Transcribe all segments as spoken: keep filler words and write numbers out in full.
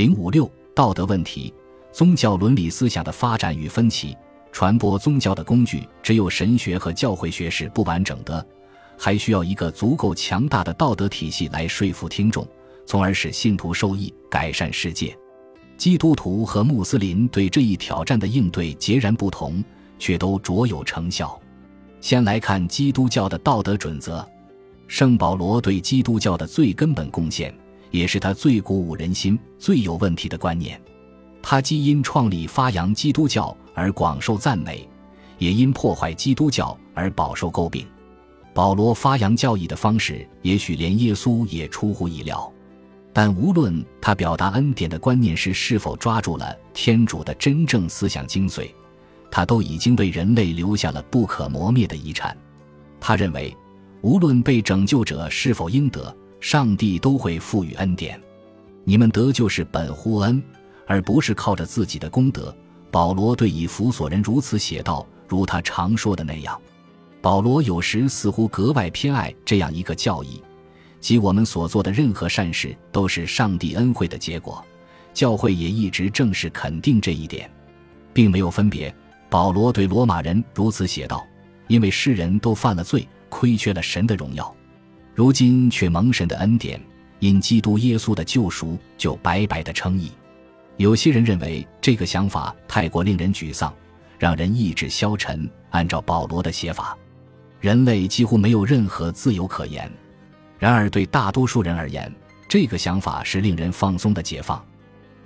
零五六道德问题。宗教伦理思想的发展与分歧。传播宗教的工具只有神学和教会学是不完整的，还需要一个足够强大的道德体系来说服听众，从而使信徒受益，改善世界。基督徒和穆斯林对这一挑战的应对截然不同，却都卓有成效。先来看基督教的道德准则。圣保罗对基督教的最根本贡献，也是他最鼓舞人心、最有问题的观念。他既因创立发扬基督教而广受赞美，也因破坏基督教而饱受诟病。保罗发扬教义的方式，也许连耶稣也出乎意料，但无论他表达恩典的观念时是否抓住了天主的真正思想精髓，他都已经为人类留下了不可磨灭的遗产。他认为，无论被拯救者是否应得，上帝都会赋予恩典。你们得救是本乎恩，而不是靠着自己的功德。保罗对以弗所人如此写道，如他常说的那样。保罗有时似乎格外偏爱这样一个教义，即我们所做的任何善事都是上帝恩惠的结果。教会也一直正式肯定这一点，并没有分别。保罗对罗马人如此写道，因为世人都犯了罪，亏缺了神的荣耀，如今却蒙神的恩典，因基督耶稣的救赎就白白的称义。有些人认为这个想法太过令人沮丧，让人意志消沉。按照保罗的写法，人类几乎没有任何自由可言。然而对大多数人而言，这个想法是令人放松的解放。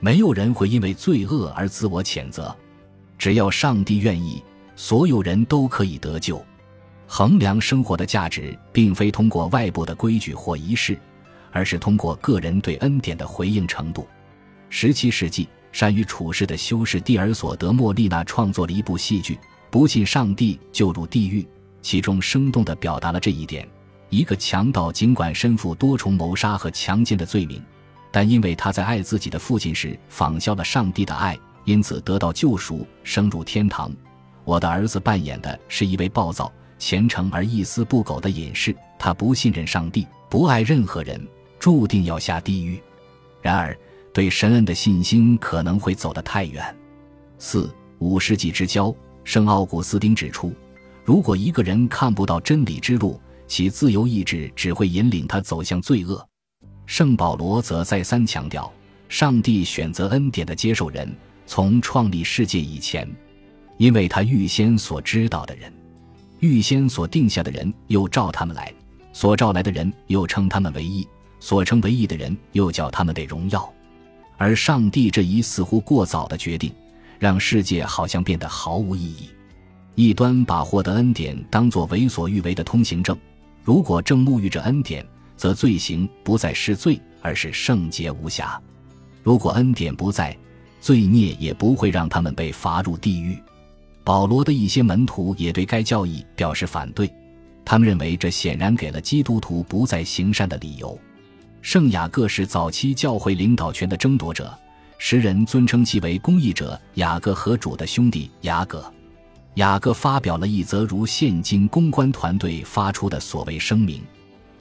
没有人会因为罪恶而自我谴责，只要上帝愿意，所有人都可以得救。衡量生活的价值并非通过外部的规矩或仪式，而是通过个人对恩典的回应程度。十七世纪，善于处事的修士蒂尔索德·莫利纳创作了一部戏剧《不信上帝就入地狱》，其中生动地表达了这一点。一个强盗尽管身负多重谋杀和强奸的罪名，但因为他在爱自己的父亲时仿效了上帝的爱，因此得到救赎，升入天堂。我的儿子扮演的是一位暴躁、虔诚而一丝不苟的隐士，他不信任上帝，不爱任何人，注定要下地狱。然而对神恩的信心可能会走得太远。四、五世纪之交，圣奥古斯丁指出，如果一个人看不到真理之路，其自由意志只会引领他走向罪恶。圣保罗则再三强调，上帝选择恩典的接受人，从创立世界以前，因为他预先所知道的人，预先所定下的人，又召他们来，所召来的人又称他们为义，所称为义的人又叫他们得荣耀。而上帝这一似乎过早的决定，让世界好像变得毫无意义。异端把获得恩典当作为所欲为的通行证，如果正沐浴着恩典，则罪行不再是罪，而是圣洁无瑕。如果恩典不在，罪孽也不会让他们被罚入地狱。保罗的一些门徒也对该教义表示反对，他们认为这显然给了基督徒不再行善的理由。圣雅各是早期教会领导权的争夺者，时人尊称其为公义者雅各和主的兄弟雅各。雅各发表了一则如现今公关团队发出的所谓声明，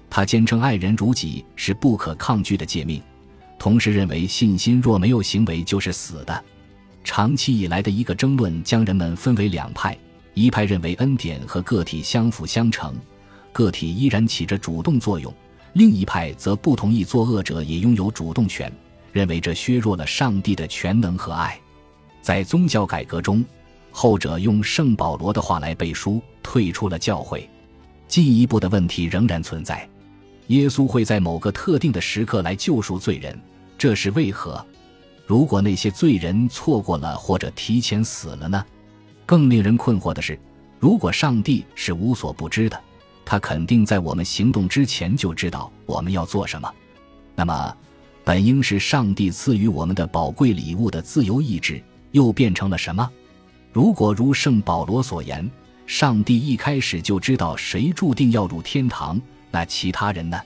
他坚称爱人如己是不可抗拒的诫命，同时认为信心若没有行为就是死的。长期以来的一个争论将人们分为两派，一派认为恩典和个体相辅相成，个体依然起着主动作用，另一派则不同意作恶者也拥有主动权，认为这削弱了上帝的全能和爱。在宗教改革中，后者用圣保罗的话来背书，退出了教会。进一步的问题仍然存在，耶稣会在某个特定的时刻来救赎罪人，这是为何？如果那些罪人错过了或者提前死了呢？更令人困惑的是，如果上帝是无所不知的，他肯定在我们行动之前就知道我们要做什么。那么，本应是上帝赐予我们的宝贵礼物的自由意志，又变成了什么？如果如圣保罗所言，上帝一开始就知道谁注定要入天堂，那其他人呢？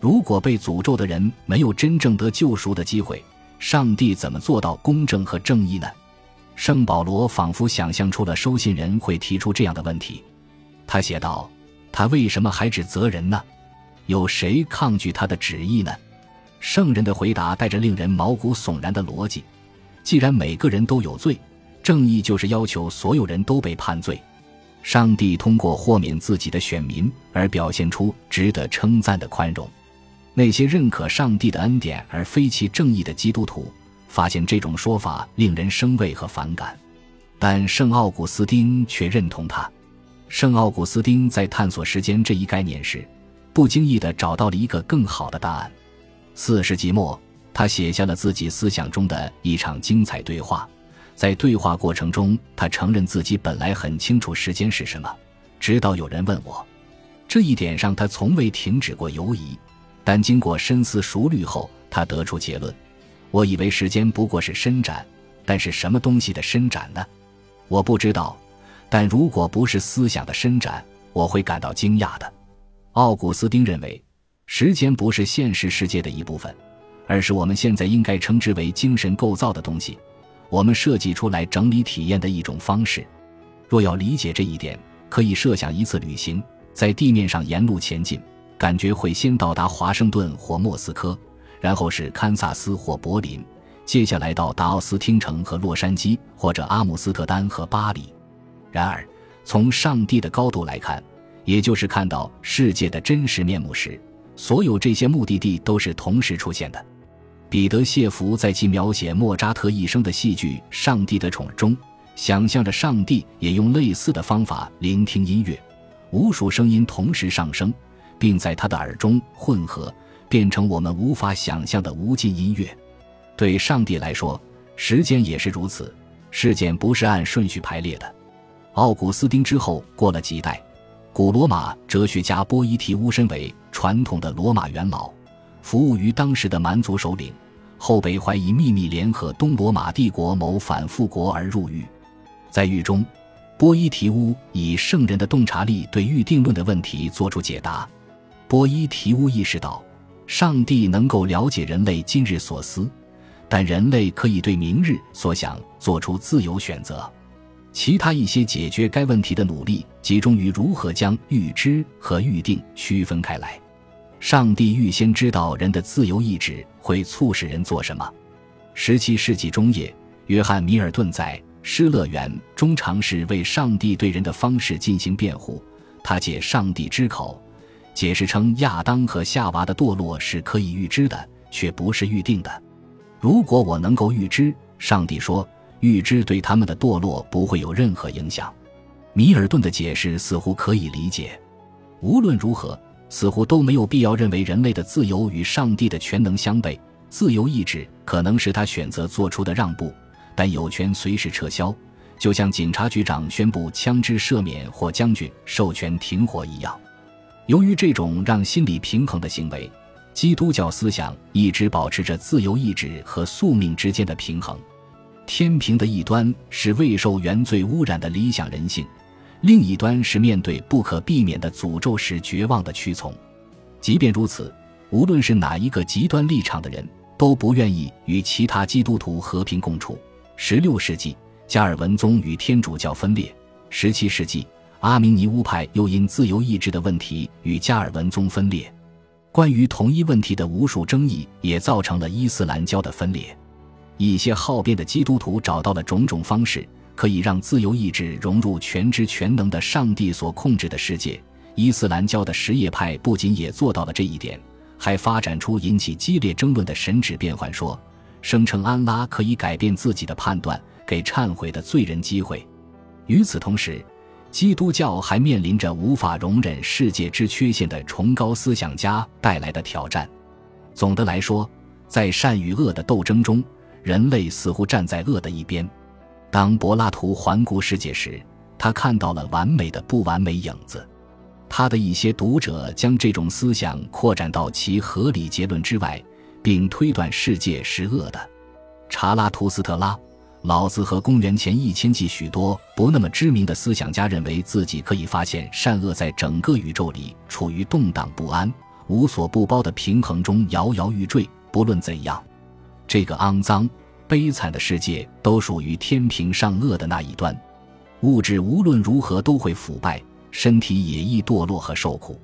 如果被诅咒的人没有真正得救赎的机会，上帝怎么做到公正和正义呢？圣保罗仿佛想象出了收信人会提出这样的问题，他写道，他为什么还指责人呢？有谁抗拒他的旨意呢？圣人的回答带着令人毛骨悚然的逻辑，既然每个人都有罪，正义就是要求所有人都被判罪。上帝通过豁免自己的选民而表现出值得称赞的宽容。那些认可上帝的恩典而非其正义的基督徒发现这种说法令人生畏和反感，但圣奥古斯丁却认同它。圣奥古斯丁在探索时间这一概念时，不经意地找到了一个更好的答案。四世纪末，他写下了自己思想中的一场精彩对话。在对话过程中，他承认自己本来很清楚时间是什么，直到有人问我。这一点上他从未停止过犹疑，但经过深思熟虑后，他得出结论：我以为时间不过是伸展，但是什么东西的伸展呢？我不知道，但如果不是思想的伸展，我会感到惊讶的。奥古斯丁认为，时间不是现实世界的一部分，而是我们现在应该称之为精神构造的东西，我们设计出来整理体验的一种方式。若要理解这一点，可以设想一次旅行，在地面上沿路前进，感觉会先到达华盛顿或莫斯科，然后是堪萨斯或柏林，接下来到达奥斯汀城和洛杉矶，或者阿姆斯特丹和巴黎。然而，从上帝的高度来看，也就是看到世界的真实面目时，所有这些目的地都是同时出现的。彼得·谢弗在其描写莫扎特一生的戏剧《上帝的宠儿》中，想象着上帝也用类似的方法聆听音乐，无数声音同时上升，并在他的耳中混合，变成我们无法想象的无尽音乐。对上帝来说，时间也是如此，事件不是按顺序排列的。奥古斯丁之后过了几代，古罗马哲学家波伊提乌身为传统的罗马元老，服务于当时的蛮族首领，后被怀疑秘密联合东罗马帝国某反复国而入狱。在狱中，波伊提乌以圣人的洞察力对预定论的问题做出解答。波伊提乌意识到，上帝能够了解人类今日所思，但人类可以对明日所想做出自由选择。其他一些解决该问题的努力集中于如何将预知和预定区分开来。上帝预先知道人的自由意志会促使人做什么。十七世纪中叶，约翰·米尔顿在《失乐园》中尝试为上帝对人的方式进行辩护。他借上帝之口解释称，亚当和夏娃的堕落是可以预知的，却不是预定的。如果我能够预知，上帝说，预知对他们的堕落不会有任何影响。米尔顿的解释似乎可以理解。无论如何，似乎都没有必要认为人类的自由与上帝的全能相悖。自由意志可能是他选择做出的让步，但有权随时撤销，就像警察局长宣布枪支赦免或将军授权停火一样。由于这种让心理平衡的行为，基督教思想一直保持着自由意志和宿命之间的平衡。天平的一端是未受原罪污染的理想人性，另一端是面对不可避免的诅咒时绝望的屈从。即便如此，无论是哪一个极端立场的人，都不愿意与其他基督徒和平共处。十六世纪，加尔文宗与天主教分裂。十七世纪，阿明尼乌派又因自由意志的问题与加尔文宗分裂。关于同一问题的无数争议也造成了伊斯兰教的分裂。一些好辩的基督徒找到了种种方式，可以让自由意志融入全知全能的上帝所控制的世界。伊斯兰教的什叶派不仅也做到了这一点，还发展出引起激烈争论的神旨变换说，声称安拉可以改变自己的判断，给忏悔的罪人机会。与此同时，基督教还面临着无法容忍世界之缺陷的崇高思想家带来的挑战。总的来说，在善与恶的斗争中，人类似乎站在恶的一边。当柏拉图环顾世界时，他看到了完美的不完美影子。他的一些读者将这种思想扩展到其合理结论之外，并推断世界是恶的。查拉图斯特拉、老子和公元前一千纪许多不那么知名的思想家认为自己可以发现善恶在整个宇宙里处于动荡不安、无所不包的平衡中摇摇欲坠。不论怎样，这个肮脏、悲惨的世界都属于天平上恶的那一端。物质无论如何都会腐败，身体也易堕落和受苦。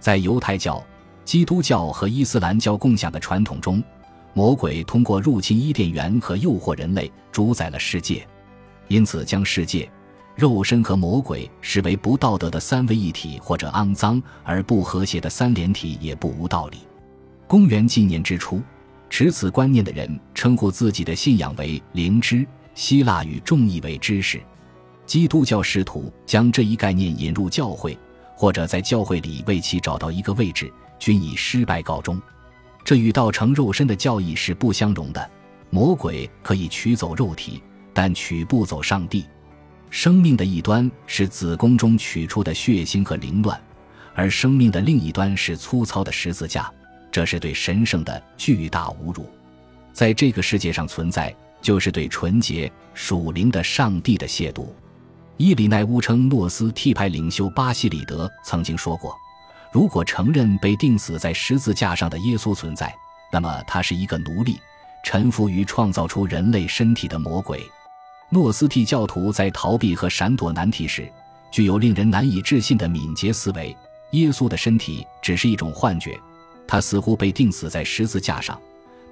在犹太教、基督教和伊斯兰教共享的传统中，魔鬼通过入侵伊甸园和诱惑人类，主宰了世界。因此将世界、肉身和魔鬼视为不道德的三位一体，或者肮脏而不和谐的三连体，也不无道理。公元纪年之初，持此观念的人称呼自己的信仰为灵知，希腊语重义为知识。基督教试图将这一概念引入教会，或者在教会里为其找到一个位置，均以失败告终。这与道成肉身的教义是不相容的。魔鬼可以取走肉体，但取不走上帝。生命的一端是子宫中取出的血腥和凌乱，而生命的另一端是粗糙的十字架，这是对神圣的巨大侮辱。在这个世界上存在，就是对纯洁属灵的上帝的亵渎。伊里奈乌称诺斯替派领袖巴西里德曾经说过，如果承认被钉死在十字架上的耶稣存在，那么他是一个奴隶，臣服于创造出人类身体的魔鬼。诺斯替教徒在逃避和闪躲难题时，具有令人难以置信的敏捷思维。耶稣的身体只是一种幻觉，他似乎被钉死在十字架上，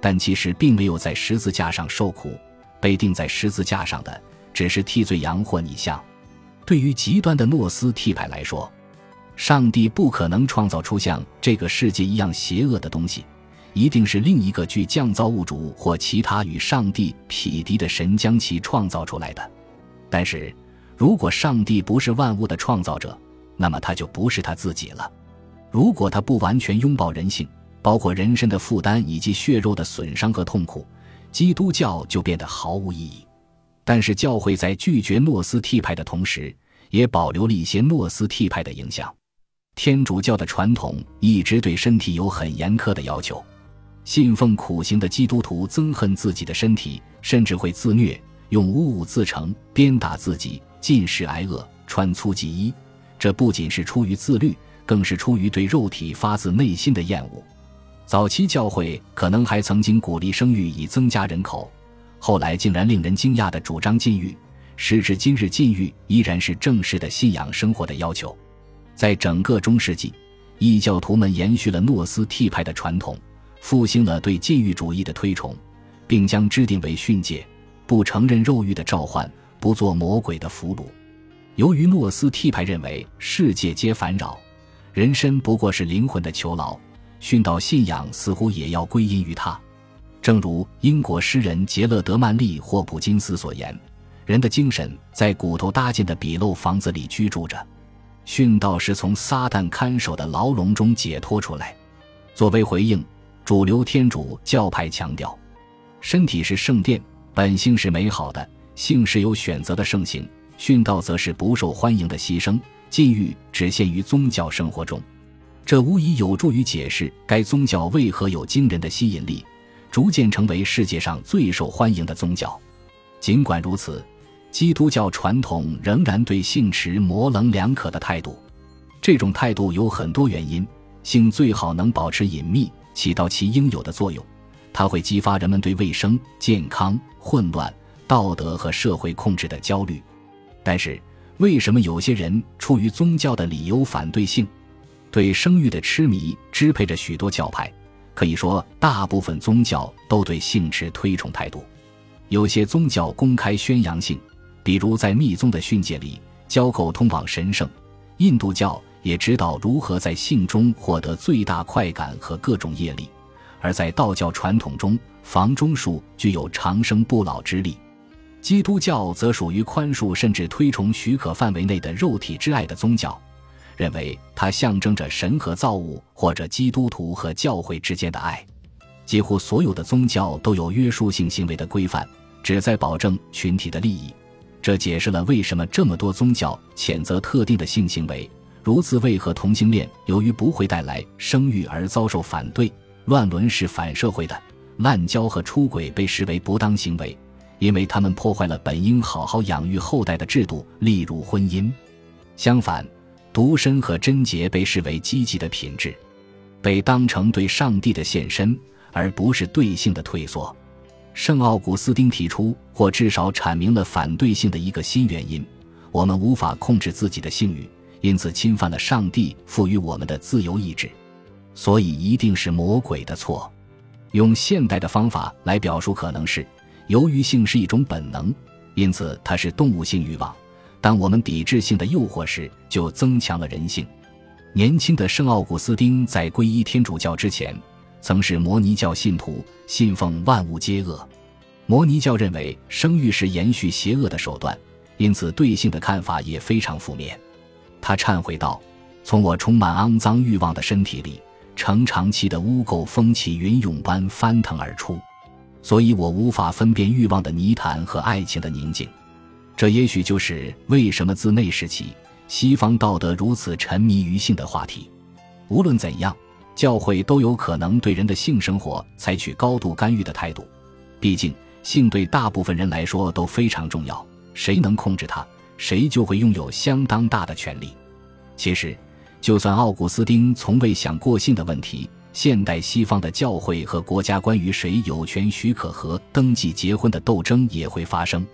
但其实并没有在十字架上受苦，被钉在十字架上的只是替罪羊或拟像。对于极端的诺斯替派来说，上帝不可能创造出像这个世界一样邪恶的东西，一定是另一个具降造物主或其他与上帝匹敌的神将其创造出来的。但是，如果上帝不是万物的创造者，那么他就不是他自己了。如果他不完全拥抱人性，包括人身的负担以及血肉的损伤和痛苦，基督教就变得毫无意义。但是教会在拒绝诺斯替派的同时，也保留了一些诺斯替派的影响。天主教的传统一直对身体有很严苛的要求，信奉苦行的基督徒憎恨自己的身体，甚至会自虐，用污物自惩，鞭打自己，进食挨饿，穿粗祭衣。这不仅是出于自律，更是出于对肉体发自内心的厌恶。早期教会可能还曾经鼓励生育以增加人口，后来竟然令人惊讶地主张禁欲，时至今日禁欲依然是正式的信仰生活的要求。在整个中世纪，异教徒们延续了诺斯替派的传统，复兴了对禁欲主义的推崇，并将之定为训诫，不承认肉欲的召唤，不做魔鬼的俘虏。由于诺斯替派认为世界皆烦扰，人身不过是灵魂的囚牢，殉道信仰似乎也要归因于他。正如英国诗人杰勒德曼利霍普金斯所言，人的精神在骨头搭建的鄙陋房子里居住着。殉道是从撒旦看守的牢笼中解脱出来。作为回应，主流天主教派强调，身体是圣殿，本性是美好的，性是有选择的盛行，殉道则是不受欢迎的牺牲，禁欲只限于宗教生活中。这无疑有助于解释该宗教为何有惊人的吸引力，逐渐成为世界上最受欢迎的宗教。尽管如此，基督教传统仍然对性持模棱两可的态度。这种态度有很多原因，性最好能保持隐秘，起到其应有的作用。它会激发人们对卫生、健康、混乱、道德和社会控制的焦虑。但是，为什么有些人出于宗教的理由反对性？对生育的痴迷支配着许多教派。可以说，大部分宗教都对性持推崇态度。有些宗教公开宣扬性，比如在密宗的训诫里，教狗通往神圣。印度教也指导如何在性中获得最大快感和各种业力。而在道教传统中，房中术具有长生不老之力。基督教则属于宽恕甚至推崇许可范围内的肉体之爱的宗教，认为它象征着神和造物或者基督徒和教会之间的爱。几乎所有的宗教都有约束性行为的规范，旨在保证群体的利益。这解释了为什么这么多宗教谴责特定的性行为，如此为何同性恋由于不会带来生育而遭受反对，乱伦是反社会的，滥交和出轨被视为不当行为，因为他们破坏了本应好好养育后代的制度，例如婚姻。相反，独身和贞洁被视为积极的品质，被当成对上帝的献身，而不是对性的退缩。圣奥古斯丁提出，或至少阐明了反对性的一个新原因：我们无法控制自己的性欲，因此侵犯了上帝赋予我们的自由意志。所以一定是魔鬼的错。用现代的方法来表述，可能是由于性是一种本能，因此它是动物性欲望，当我们抵制性的诱惑时，就增强了人性。年轻的圣奥古斯丁在皈依天主教之前，曾是摩尼教信徒，信奉万物皆恶。摩尼教认为生育是延续邪恶的手段，因此对性的看法也非常负面。他忏悔道，从我充满肮脏欲望的身体里，成长期的污垢风起云涌般翻腾而出，所以我无法分辨欲望的泥潭和爱情的宁静。这也许就是为什么自那时起，西方道德如此沉迷于性的话题。无论怎样，教会都有可能对人的性生活采取高度干预的态度。毕竟性对大部分人来说都非常重要，谁能控制它，谁就会拥有相当大的权利。其实就算奥古斯丁从未想过性的问题，现代西方的教会和国家关于谁有权许可和登记结婚的斗争也会发生。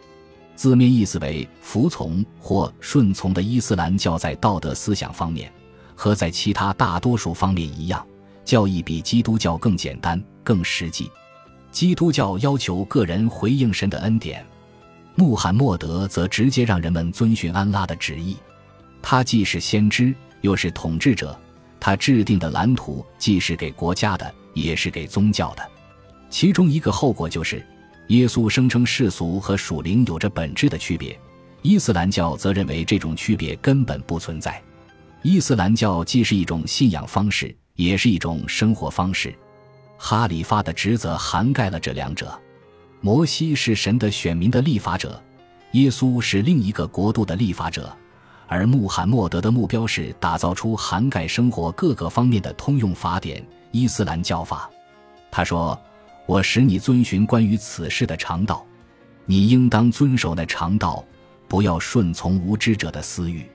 字面意思为服从或顺从的伊斯兰教，在道德思想方面和在其他大多数方面一样，教义比基督教更简单更实际。基督教要求个人回应神的恩典，穆罕默德则直接让人们遵循安拉的旨意。他既是先知又是统治者，他制定的蓝图既是给国家的，也是给宗教的。其中一个后果就是耶稣声称世俗和属灵有着本质的区别，伊斯兰教则认为这种区别根本不存在。伊斯兰教既是一种信仰方式，也是一种生活方式。哈里发的职责涵盖了这两者。摩西是神的选民的立法者，耶稣是另一个国度的立法者，而穆罕默德的目标是打造出涵盖生活各个方面的通用法典——伊斯兰教法。他说，我使你遵循关于此事的常道，你应当遵守那常道，不要顺从无知者的私欲。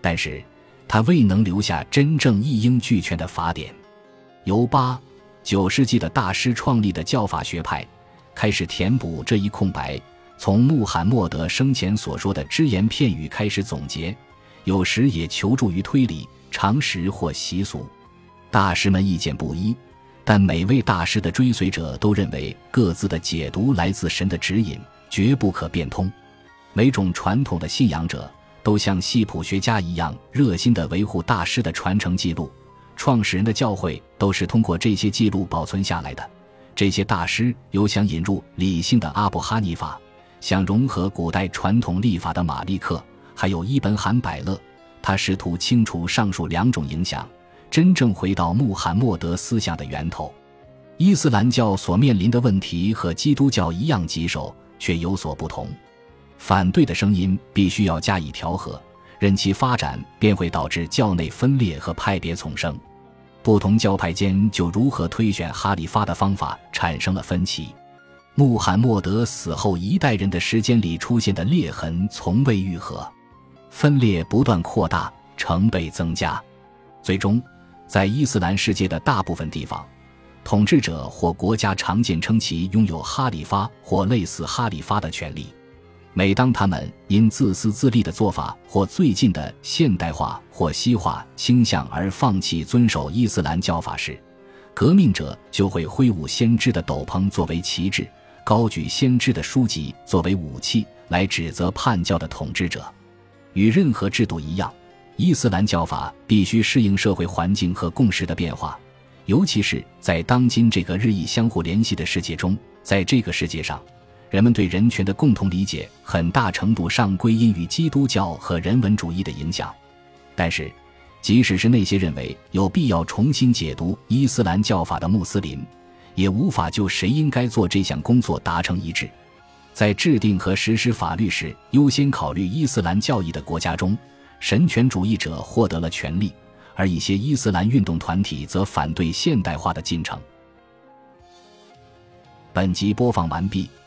但是他未能留下真正一应俱全的法典。由八、九世纪的大师创立的教法学派开始填补这一空白，从穆罕默德生前所说的只言片语开始总结，有时也求助于推理、常识或习俗。大师们意见不一，但每位大师的追随者都认为各自的解读来自神的指引，绝不可变通。每种传统的信仰者都像系谱学家一样热心地维护大师的传承记录，创始人的教会都是通过这些记录保存下来的。这些大师有想引入理性的阿布哈尼法，想融合古代传统历法的马利克，还有伊本罕百勒。他试图清除上述两种影响，真正回到穆罕默德思想的源头。伊斯兰教所面临的问题和基督教一样棘手，却有所不同。反对的声音必须要加以调和，任其发展便会导致教内分裂和派别丛生。不同教派间就如何推选哈里发的方法产生了分歧。穆罕默德死后一代人的时间里出现的裂痕从未愈合，分裂不断扩大，成倍增加。最终在伊斯兰世界的大部分地方，统治者或国家常见称其拥有哈里发或类似哈里发的权利。每当他们因自私自利的做法或最近的现代化或西化倾向而放弃遵守伊斯兰教法时，革命者就会挥舞先知的斗篷作为旗帜，高举先知的书籍作为武器，来指责叛教的统治者。与任何制度一样，伊斯兰教法必须适应社会环境和共识的变化，尤其是在当今这个日益相互联系的世界中。在这个世界上，人们对人权的共同理解很大程度上归因于基督教和人文主义的影响。但是，即使是那些认为有必要重新解读伊斯兰教法的穆斯林，也无法就谁应该做这项工作达成一致。在制定和实施法律时，优先考虑伊斯兰教义的国家中，神权主义者获得了权利，而一些伊斯兰运动团体则反对现代化的进程。本集播放完毕，